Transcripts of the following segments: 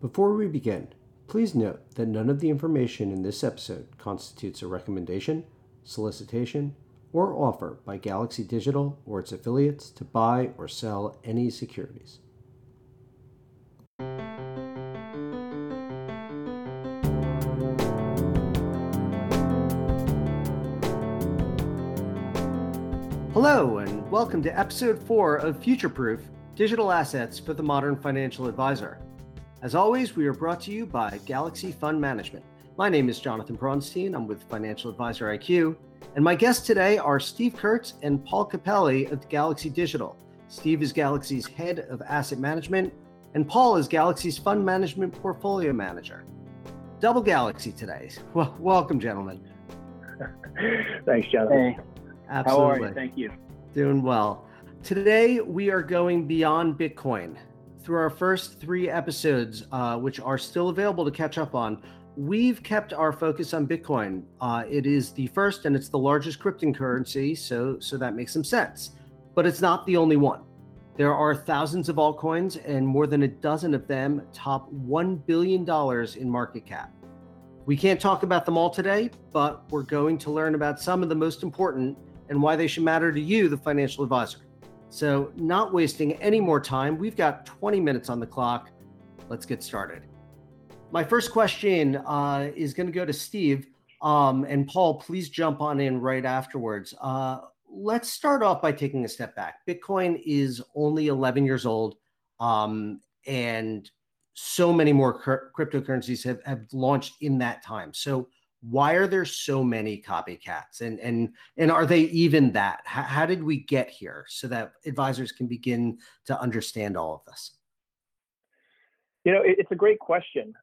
Before we begin, please note that none of the information in this episode constitutes a recommendation, solicitation, or offer by Galaxy Digital or its affiliates to buy or sell any securities. Hello, and welcome to Episode 4 of Future Proof, Digital Assets for the Modern Financial Advisor. As always, we are brought to you by Galaxy Fund Management. My name is Jonathan Bronstein. I'm with Financial Advisor IQ. And my guests today are Steve Kurtz and Paul Capelli of Galaxy Digital. Steve is Galaxy's Head of Asset Management, and Paul is Galaxy's Fund Management Portfolio Manager. Double Galaxy today. Well, welcome, gentlemen. Thanks, Jonathan. Hey. Absolutely. How are you? Thank you. Doing well. Today, we are going beyond Bitcoin. Through our first three episodes, which are still available to catch up on, we've kept our focus on Bitcoin. It is the first and it's the largest cryptocurrency, so that makes some sense. But it's not the only one. There are thousands of altcoins and more than a dozen of them top $1 billion in market cap. We can't talk about them all today, but we're going to learn about some of the most important and why they should matter to you, the financial advisor. So not wasting any more time, we've got 20 minutes on the clock. Let's get started. My first question is going to go to Steve. And Paul, please jump on in right afterwards. Let's start off by taking a step back. Bitcoin is only 11 years old, and so many more cryptocurrencies have launched in that time. So why are there so many copycats? And are they even that? How did we get here so that advisors can begin to understand all of this? You know, it's a great question.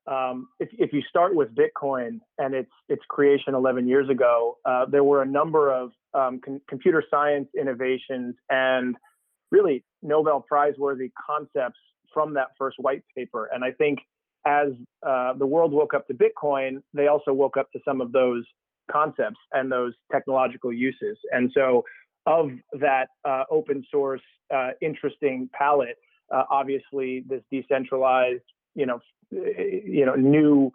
If you start with Bitcoin and its creation 11 years ago, there were a number of computer science innovations and really Nobel Prize-worthy concepts from that first white paper. And I think as the world woke up to Bitcoin, they also woke up to some of those concepts and those technological uses. And so of that open source, interesting palette, obviously this decentralized, new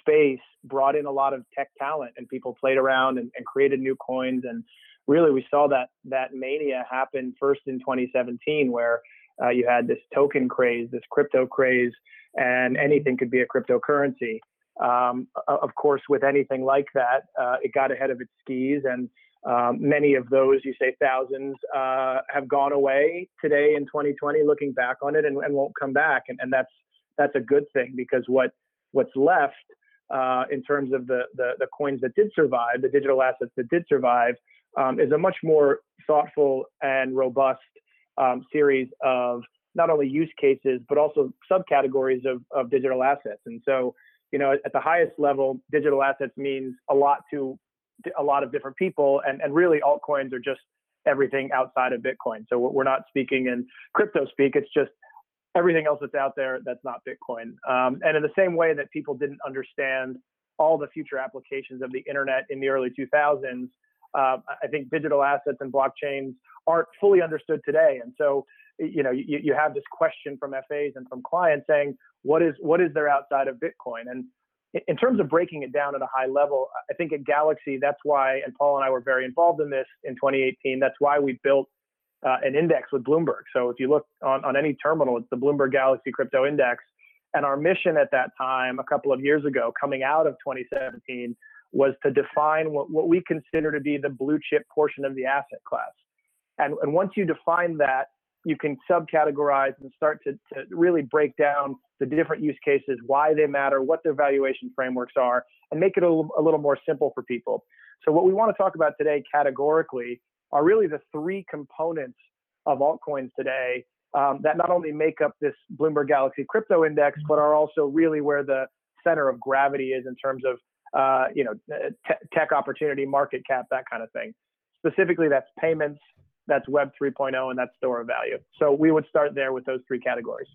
space brought in a lot of tech talent, and people played around and created new coins. And really we saw that mania happen first in 2017, where you had this token craze, this crypto craze, and anything could be a cryptocurrency. Of course, with anything like that, it got ahead of its skis, and many of those, you say thousands, have gone away today in 2020, looking back on it, and won't come back. And that's a good thing, because what's left in terms of the coins that did survive, the digital assets that did survive, is a much more thoughtful and robust series of not only use cases, but also subcategories of digital assets. And so, at the highest level, digital assets means a lot to a lot of different people. And really, altcoins are just everything outside of Bitcoin. So we're not speaking in crypto speak. It's just everything else that's out there that's not Bitcoin. And in the same way that people didn't understand all the future applications of the internet in the early 2000s, I think digital assets and blockchains aren't fully understood today. And so, you have this question from FAs and from clients saying, what is there outside of Bitcoin? And in terms of breaking it down at a high level, I think at Galaxy, that's why, and Paul and I were very involved in this in 2018, that's why we built an index with Bloomberg. So if you look on any terminal, it's the Bloomberg Galaxy Crypto Index. And our mission at that time, a couple of years ago, coming out of 2017, was to define what we consider to be the blue chip portion of the asset class. And once you define that, you can subcategorize and start to really break down the different use cases, why they matter, what their valuation frameworks are, and make it a little more simple for people. So what we want to talk about today categorically are really the three components of altcoins today that not only make up this Bloomberg Galaxy Crypto Index, but are also really where the center of gravity is in terms of tech opportunity, market cap, that kind of thing. Specifically, that's payments, that's Web 3.0, and that's store of value. So we would start there with those three categories.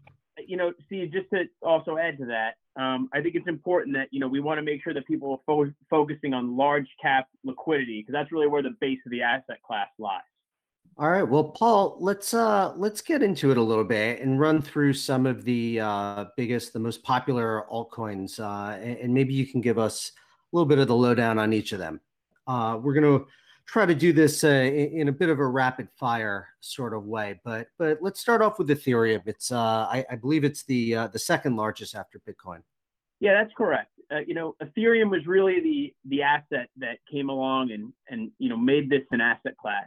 Steve, just to also add to that, I think it's important that, we want to make sure that people are focusing on large cap liquidity, because that's really where the base of the asset class lies. All right. Well, Paul, let's get into it a little bit and run through some of the biggest, the most popular altcoins, and maybe you can give us a little bit of the lowdown on each of them. We're going to try to do this in a bit of a rapid fire sort of way, but let's start off with Ethereum. It's I believe it's the second largest after Bitcoin. Yeah, that's correct. Ethereum was really the asset that came along and made this an asset class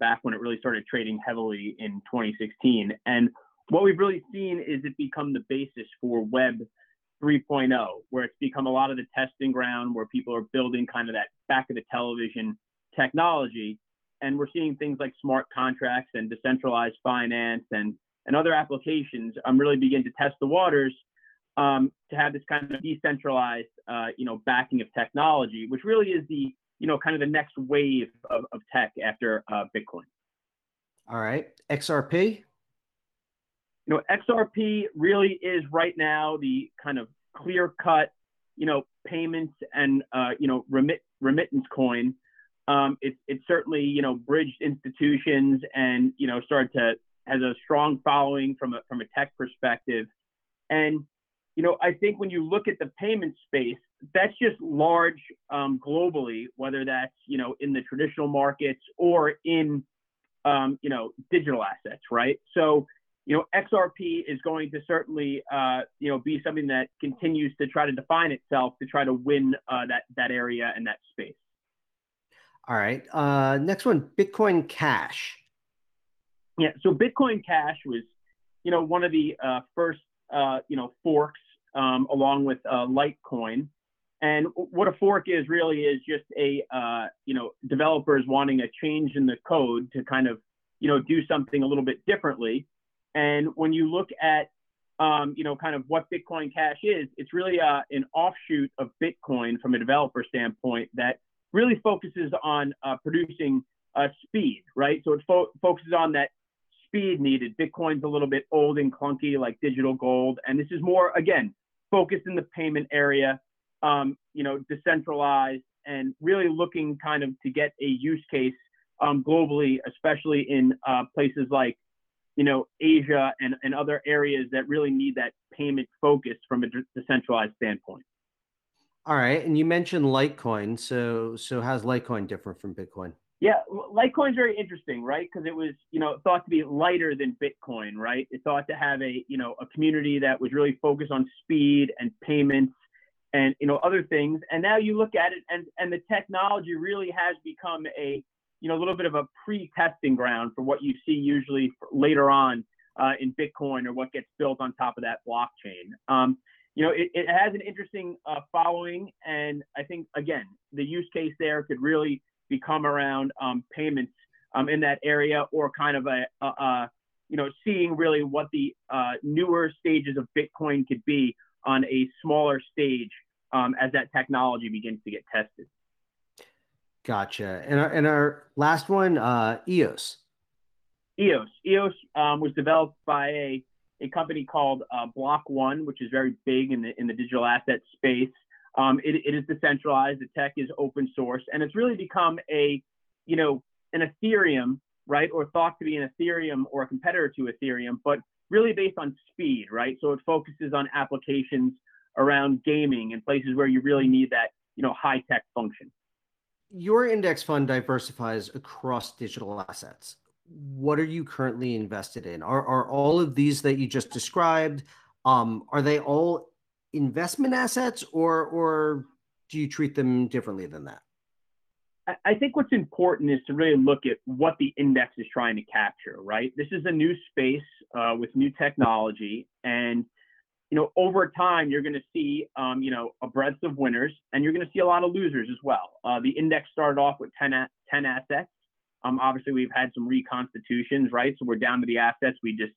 back when it really started trading heavily in 2016. And what we've really seen is it become the basis for Web 3.0, where it's become a lot of the testing ground where people are building kind of that back of the television technology. And we're seeing things like smart contracts and decentralized finance and other applications really begin to test the waters. To have this kind of decentralized, backing of technology, which really is the, kind of the next wave of tech after Bitcoin. All right. XRP? XRP really is right now the kind of clear-cut, payments and, remittance coin. It certainly, bridged institutions and, started to has a strong following from a tech perspective. And I think when you look at the payment space, that's just large globally, whether that's, in the traditional markets or in, digital assets, right? So, XRP is going to certainly, be something that continues to try to define itself to try to win that area and that space. All right. Next one, Bitcoin Cash. Yeah. So Bitcoin Cash was, one of the first, forks along with Litecoin. And what a fork is really is just a, developers wanting a change in the code to kind of, do something a little bit differently. And when you look at, kind of what Bitcoin Cash is, it's really an offshoot of Bitcoin from a developer standpoint that really focuses on producing speed, right? So it focuses on that speed needed. Bitcoin's a little bit old and clunky like digital gold. And this is more, again, focused in the payment area, decentralized and really looking kind of to get a use case globally, especially in places like, Asia and other areas that really need that payment focus from a decentralized standpoint. All right. And you mentioned Litecoin. So how's Litecoin different from Bitcoin? Yeah, Litecoin's very interesting, right? Because it was, thought to be lighter than Bitcoin, right? It thought to have a, a community that was really focused on speed and payments and, other things. And now you look at it and the technology really has become a, a little bit of a pre-testing ground for what you see usually later on in Bitcoin or what gets built on top of that blockchain. It has an interesting following. And I think, again, the use case there could really become around payments in that area, or kind of seeing really what the newer stages of Bitcoin could be on a smaller stage as that technology begins to get tested. Gotcha. And our last one, EOS. EOS was developed by a company called Block One, which is very big in the digital asset space. It is decentralized, the tech is open source, and it's really become a, an Ethereum, right? Or thought to be an Ethereum or a competitor to Ethereum, but really based on speed, right? So it focuses on applications around gaming and places where you really need that, high tech function. Your index fund diversifies across digital assets. What are you currently invested in? Are all of these that you just described, are they all investment assets, or do you treat them differently than that? I think what's important is to really look at what the index is trying to capture, right? This is a new space with new technology, and over time you're going to see a breadth of winners, and you're going to see a lot of losers as well. The index started off with 10 assets. Obviously we've had some reconstitutions, right? So we're down to the assets we just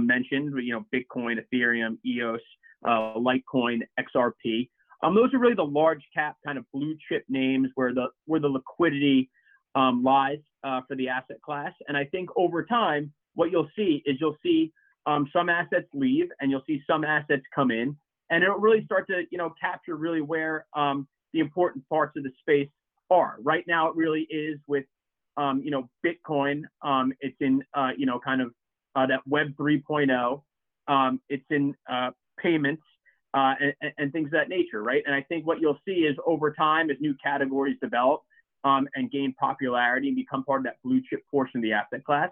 mentioned, Bitcoin, Ethereum, EOS, Litecoin, XRP. Those are really the large cap kind of blue chip names where the liquidity lies for the asset class. And I think over time, what you'll see is some assets leave and you'll see some assets come in, and it'll really start to, capture really where the important parts of the space are. Right now, it really is with Bitcoin. It's in, kind of that Web 3.0. It's in payments and things of that nature, right? And I think what you'll see is over time, as new categories develop and gain popularity and become part of that blue chip portion of the asset class,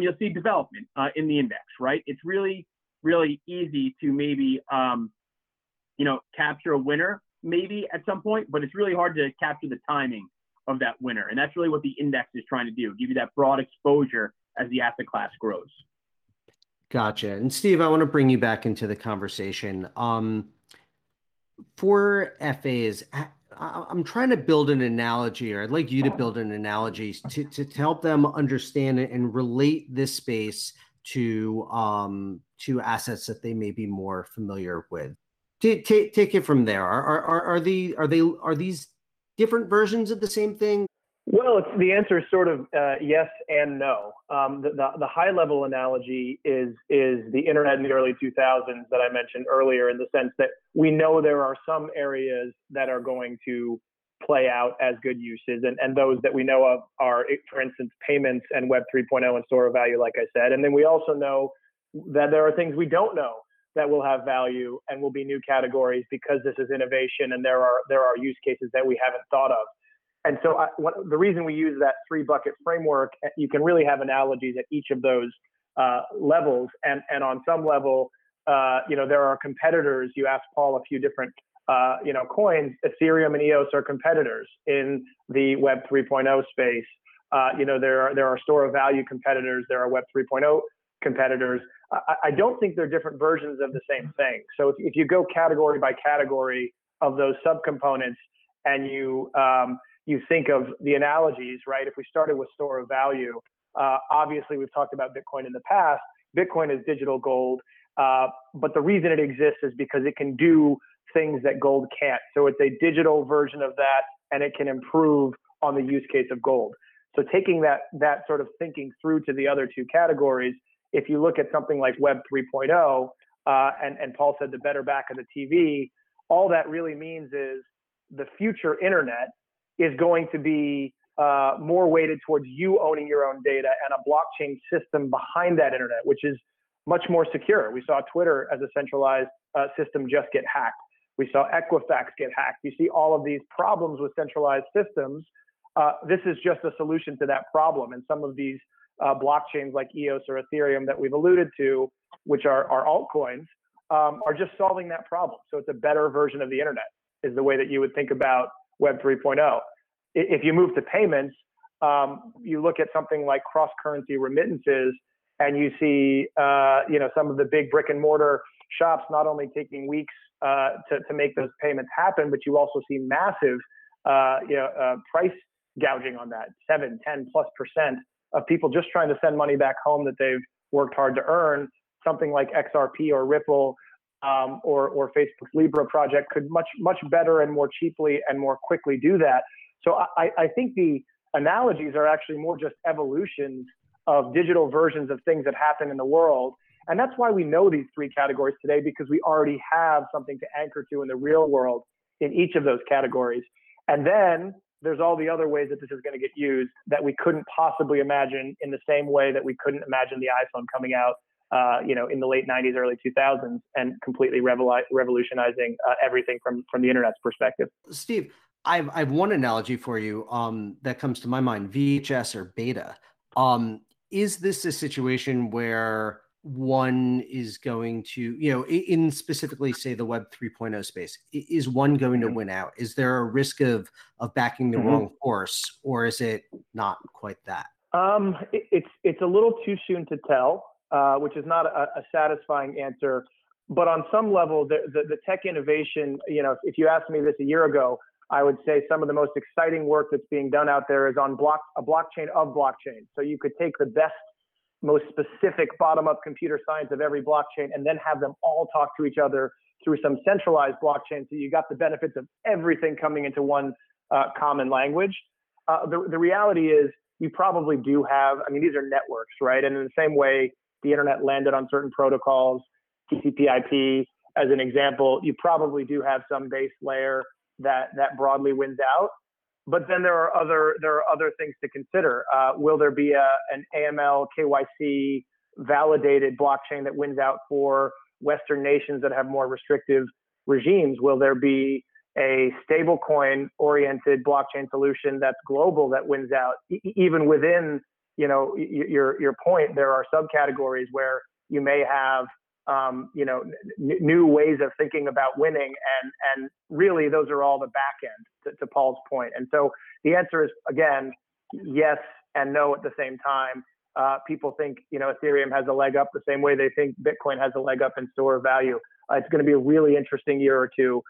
you'll see development in the index, right? It's really, really easy to maybe, capture a winner maybe at some point, but it's really hard to capture the timing of that winner. And that's really what the index is trying to do, give you that broad exposure as the asset class grows. Gotcha. And Steve, I want to bring you back into the conversation. For FAs, I'm trying to build an analogy, or I'd like you to build an analogy to help them understand it and relate this space to assets that they may be more familiar with. Take it from there. Are these different versions of the same thing? Well, the answer is sort of yes and no. The high level analogy is the internet in the early 2000s that I mentioned earlier, in the sense that we know there are some areas that are going to play out as good uses, and those that we know of are, for instance, payments and Web 3.0 and store of value, like I said. And then we also know that there are things we don't know that will have value and will be new categories because this is innovation, and there are use cases that we haven't thought of. And so the reason we use that three-bucket framework, you can really have analogies at each of those levels. And on some level, there are competitors. You asked Paul a few different, coins. Ethereum and EOS are competitors in the Web 3.0 space. There are store of value competitors. There are Web 3.0 competitors. I don't think they're different versions of the same thing. So if you go category by category of those subcomponents, and you think of the analogies, right? If we started with store of value, obviously we've talked about Bitcoin in the past. Bitcoin is digital gold, but the reason it exists is because it can do things that gold can't. So it's a digital version of that, and it can improve on the use case of gold. So taking that sort of thinking through to the other two categories, if you look at something like Web 3.0, and Paul said the better back of the TV, all that really means is the future internet is going to be more weighted towards you owning your own data and a blockchain system behind that internet, which is much more secure. We saw Twitter as a centralized system just get hacked. We saw Equifax get hacked. You see all of these problems with centralized systems. This is just a solution to that problem. And some of these blockchains like EOS or Ethereum that we've alluded to, which are altcoins, are just solving that problem. So it's a better version of the internet is the way that you would think about Web 3.0. If you move to payments, you look at something like cross-currency remittances, and you see, some of the big brick-and-mortar shops not only taking weeks to make those payments happen, but you also see massive, price gouging on that, 7-10+% of people just trying to send money back home that they've worked hard to earn. Something like XRP or Ripple, or Facebook's Libra project could much better and more cheaply and more quickly do that. So I think the analogies are actually more just evolutions of digital versions of things that happen in the world. And that's why we know these three categories today, because we already have something to anchor to in the real world in each of those categories. And then there's all the other ways that this is going to get used that we couldn't possibly imagine, in the same way that we couldn't imagine the iPhone coming out in the late 90s, early 2000s, and completely revolutionizing everything from the internet's perspective. Steve, I've one analogy for you that comes to my mind, VHS or beta. Is this a situation where one is going to, in specifically, say, the Web 3.0 space, is one going to win out? Is there a risk of backing the wrong horse, or is it not quite that? It's a little too soon to tell. Which is not a satisfying answer. But on some level, the tech innovation, if you asked me this a year ago, I would say some of the most exciting work that's being done out there is on a blockchain of blockchain. So you could take the best, most specific bottom-up computer science of every blockchain and then have them all talk to each other through some centralized blockchain. So you got the benefits of everything coming into one common language. The reality is you probably do have, these are networks, right? And in the same way, the internet landed on certain protocols, TCP/IP, as an example, you probably do have some base layer that broadly wins out. But then there are other things to consider. Will there be an AML, KYC validated blockchain that wins out for Western nations that have more restrictive regimes? Will there be a stablecoin oriented blockchain solution that's global that wins out? Even within, your point, there are subcategories where you may have new ways of thinking about winning, and really those are all the back end to Paul's point. And so the answer is, again, yes and no at the same time. People think Ethereum has a leg up the same way they think Bitcoin has a leg up in store of value. It's going to be a really interesting year or two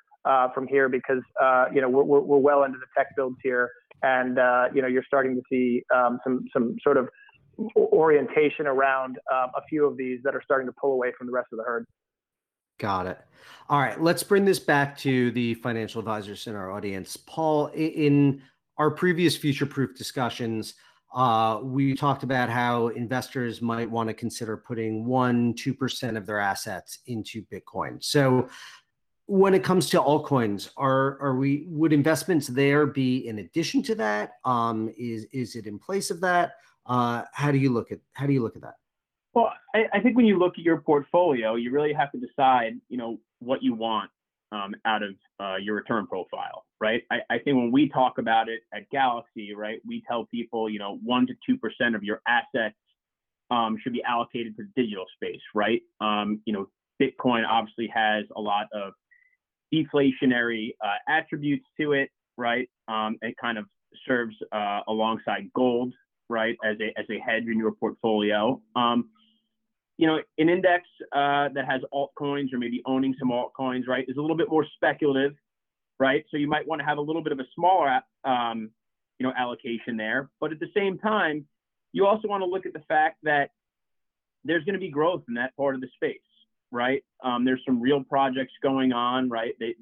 from here, because we're well into the tech builds here, and you're starting to see some sort of orientation around a few of these that are starting to pull away from the rest of the herd. Got it. All right, let's bring this back to the financial advisors in our audience. Paul, in our previous future-proof discussions, we talked about how investors might want to consider putting 1-2% of their assets into Bitcoin. So when it comes to altcoins, would investments there be in addition to that? Is it in place of that? How do you look at that? Well, I think when you look at your portfolio, you really have to decide, what you want out of your return profile, right? I think when we talk about it at Galaxy, right, we tell people, 1-2% of your assets should be allocated to the digital space, right? Bitcoin obviously has a lot of deflationary attributes to it, right? It kind of serves alongside gold, right, as a hedge in your portfolio. An index that has altcoins, or maybe owning some altcoins, right, is a little bit more speculative, right? So you might want to have a little bit of a smaller, allocation there. But at the same time, you also want to look at the fact that there's going to be growth in that part of the space, right? There's some real projects going on, right? They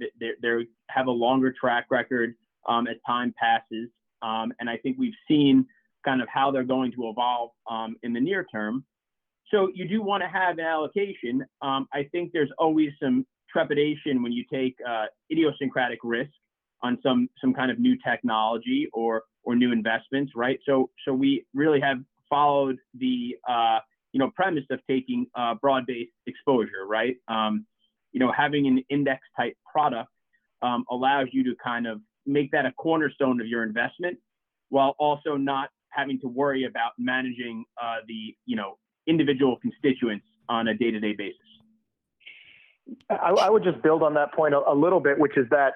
have a longer track record as time passes. And I think we've seen kind of how they're going to evolve in the near term. So you do want to have an allocation. I think there's always some trepidation when you take idiosyncratic risk on some kind of new technology or new investments, right? So we really have followed the premise of taking broad-based exposure, right? Having an index type product allows you to kind of make that a cornerstone of your investment, while also not having to worry about managing the individual constituents on a day-to-day basis. I would just build on that point a little bit, which is that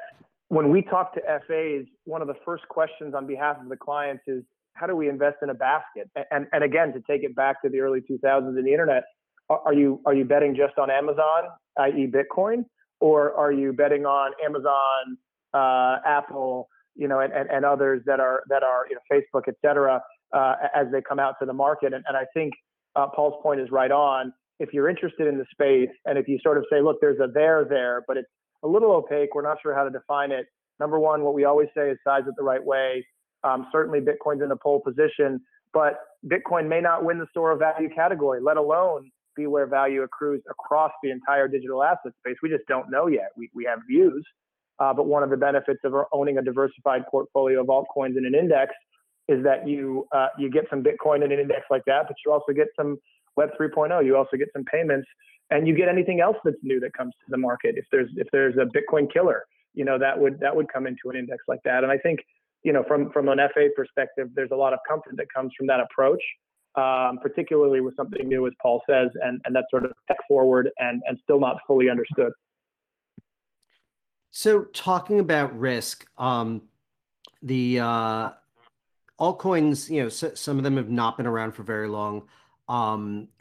when we talk to FAs, one of the first questions on behalf of the clients is, how do we invest in a basket? And again, to take it back to the early 2000s and the internet, are you betting just on Amazon, i.e. Bitcoin, or are you betting on Amazon, Apple, and others that are Facebook, et cetera, as they come out to the market. And I think Paul's point is right on. If you're interested in the space, and if you sort of say, look, there's a there, but it's a little opaque, we're not sure how to define it. Number one, what we always say is size it the right way. Certainly Bitcoin's in a pole position, but Bitcoin may not win the store of value category, let alone be where value accrues across the entire digital asset space. We just don't know yet. We have views. But one of the benefits of owning a diversified portfolio of altcoins in an index is that you get some Bitcoin in an index like that, but you also get some Web 3.0, you also get some payments, and you get anything else that's new that comes to the market. If there's a Bitcoin killer, that would come into an index like that. And I think, from an FA perspective, there's a lot of comfort that comes from that approach, particularly with something new, as Paul says, and that's sort of tech forward and still not fully understood. So talking about risk, the altcoins, some of them have not been around for very long.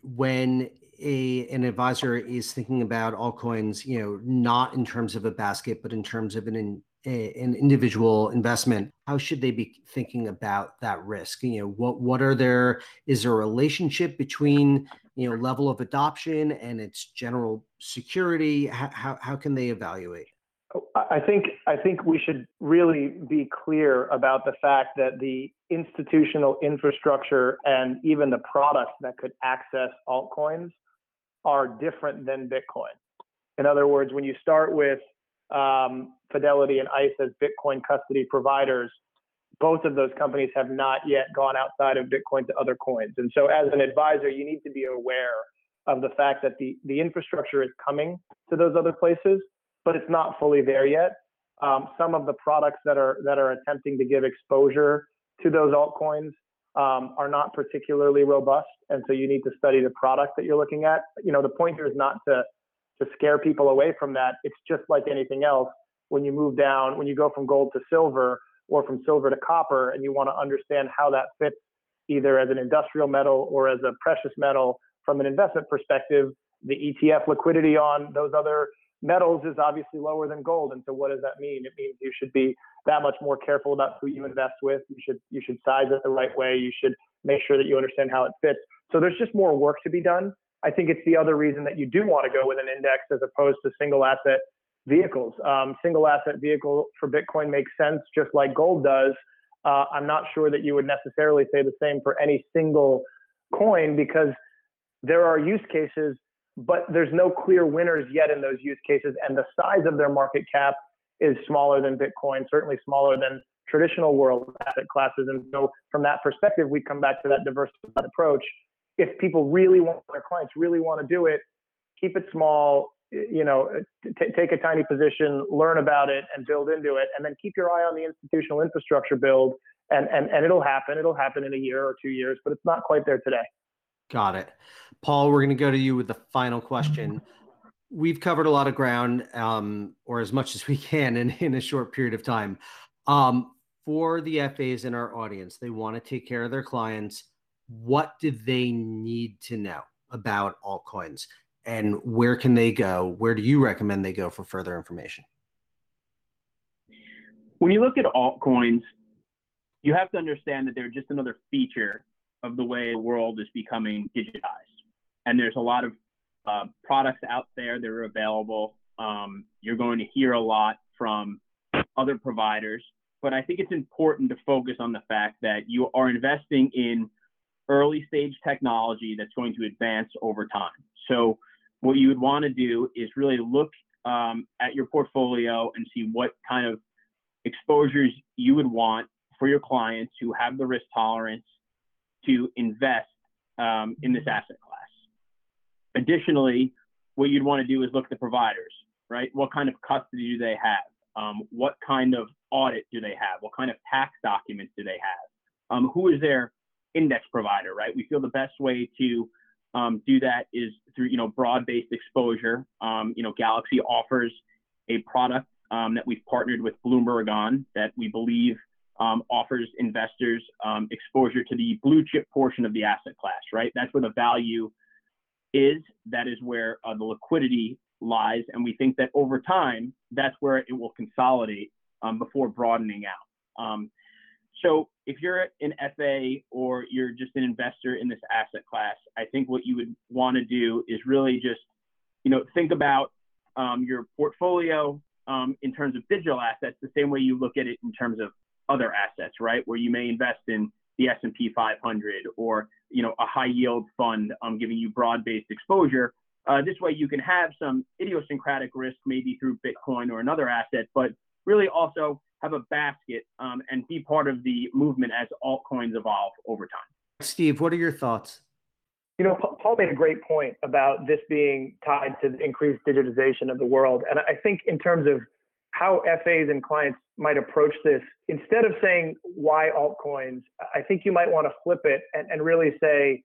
When an advisor is thinking about altcoins, not in terms of a basket, but in terms of an individual investment, how should they be thinking about that risk? Is there a relationship between level of adoption and its general security? How can they evaluate? I think we should really be clear about the fact that the institutional infrastructure and even the products that could access altcoins are different than Bitcoin. In other words, when you start with Fidelity and ICE as Bitcoin custody providers, both of those companies have not yet gone outside of Bitcoin to other coins. And so as an advisor, you need to be aware of the fact that the infrastructure is coming to those other places, but it's not fully there yet. Some of the products that are attempting to give exposure to those altcoins are not particularly robust, and so you need to study the product that you're looking at. You know, the point here is not to scare people away from that. It's just like anything else. When you move down, when you go from gold to silver or from silver to copper, and you want to understand how that fits either as an industrial metal or as a precious metal from an investment perspective, the ETF liquidity on those other metals is obviously lower than gold. And so what does that mean? It means you should be that much more careful about who you invest with. You should size it the right way. You should make sure that you understand how it fits. So there's just more work to be done. I think it's the other reason that you do want to go with an index as opposed to single asset vehicles. Single asset vehicle for Bitcoin makes sense just like gold does. I'm not sure that you would necessarily say the same for any single coin because there are use cases, but there's no clear winners yet in those use cases. And the size of their market cap is smaller than Bitcoin, certainly smaller than traditional world asset classes. And so from that perspective, we come back to that diversified approach. If people really want, their clients really want to do it, keep it small, you know, take a tiny position, learn about it and build into it, and then keep your eye on the institutional infrastructure build and it'll happen. It'll happen in a year or 2 years, but it's not quite there today. Got it. Paul, we're going to go to you with the final question. We've covered a lot of ground, or as much as we can in a short period of time. For the FAs in our audience, they want to take care of their clients. What do they need to know about altcoins and where can they go? Where do you recommend they go for further information? When you look at altcoins, you have to understand that they're just another feature of the way the world is becoming digitized. And there's a lot of products out there that are available. You're going to hear a lot from other providers, but I think it's important to focus on the fact that you are investing in early stage technology that's going to advance over time. So what you would want to do is really look at your portfolio and see what kind of exposures you would want for your clients who have the risk tolerance to invest in this asset class. Additionally, what you'd want to do is look at the providers, right? What kind of custody do they have? What kind of audit do they have? What kind of tax documents do they have? Who is their index provider, right? We feel the best way to do that is through, you know, broad-based exposure. You know, Galaxy offers a product that we've partnered with Bloomberg on that we believe offers investors exposure to the blue chip portion of the asset class, right? That's where the value is. That is where the liquidity lies. And we think that over time, that's where it will consolidate before broadening out. So if you're an FA or you're just an investor in this asset class, I think what you would want to do is really just, you know, think about your portfolio in terms of digital assets, the same way you look at it in terms of other assets, right? Where you may invest in the S&P 500 or, you know, a high yield fund giving you broad-based exposure. This way you can have some idiosyncratic risk maybe through Bitcoin or another asset, but really also have a basket and be part of the movement as altcoins evolve over time. Steve, what are your thoughts? You know, Paul made a great point about this being tied to the increased digitization of the world. And I think in terms of how FAs and clients might approach this, instead of saying why altcoins, I think you might want to flip it and really say,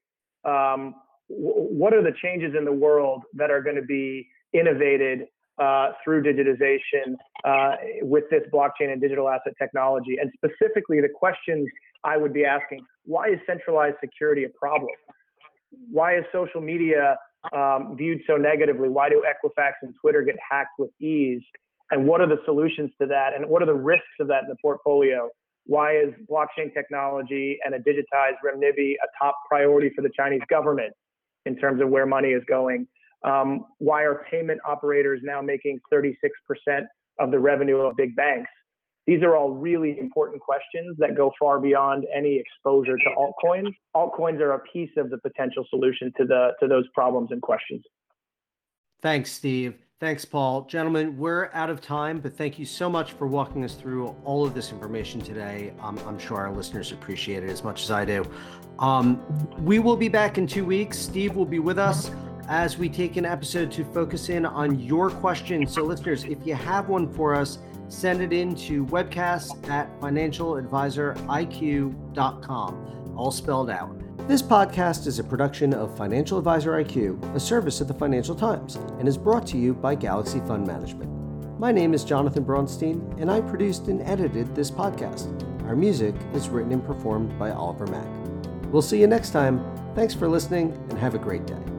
what are the changes in the world that are going to be innovated through digitization with this blockchain and digital asset technology? And specifically the questions I would be asking, why is centralized security a problem? Why is social media viewed so negatively? Why do Equifax and Twitter get hacked with ease? And what are the solutions to that? And what are the risks of that in the portfolio? Why is blockchain technology and a digitized renminbi a top priority for the Chinese government in terms of where money is going? Why are payment operators now making 36% of the revenue of big banks? These are all really important questions that go far beyond any exposure to altcoins. Altcoins are a piece of the potential solution to those problems and questions. Thanks, Steve. Thanks, Paul. Gentlemen, we're out of time, but thank you so much for walking us through all of this information today. I'm sure our listeners appreciate it as much as I do. We will be back in 2 weeks. Steve will be with us as we take an episode to focus in on your questions. So listeners, if you have one for us, send it in to webcast@financialadvisoriq.com, all spelled out. This podcast is a production of Financial Advisor IQ, a service of the Financial Times, and is brought to you by Galaxy Fund Management. My name is Jonathan Bronstein, and I produced and edited this podcast. Our music is written and performed by Oliver Mack. We'll see you next time. Thanks for listening, and have a great day.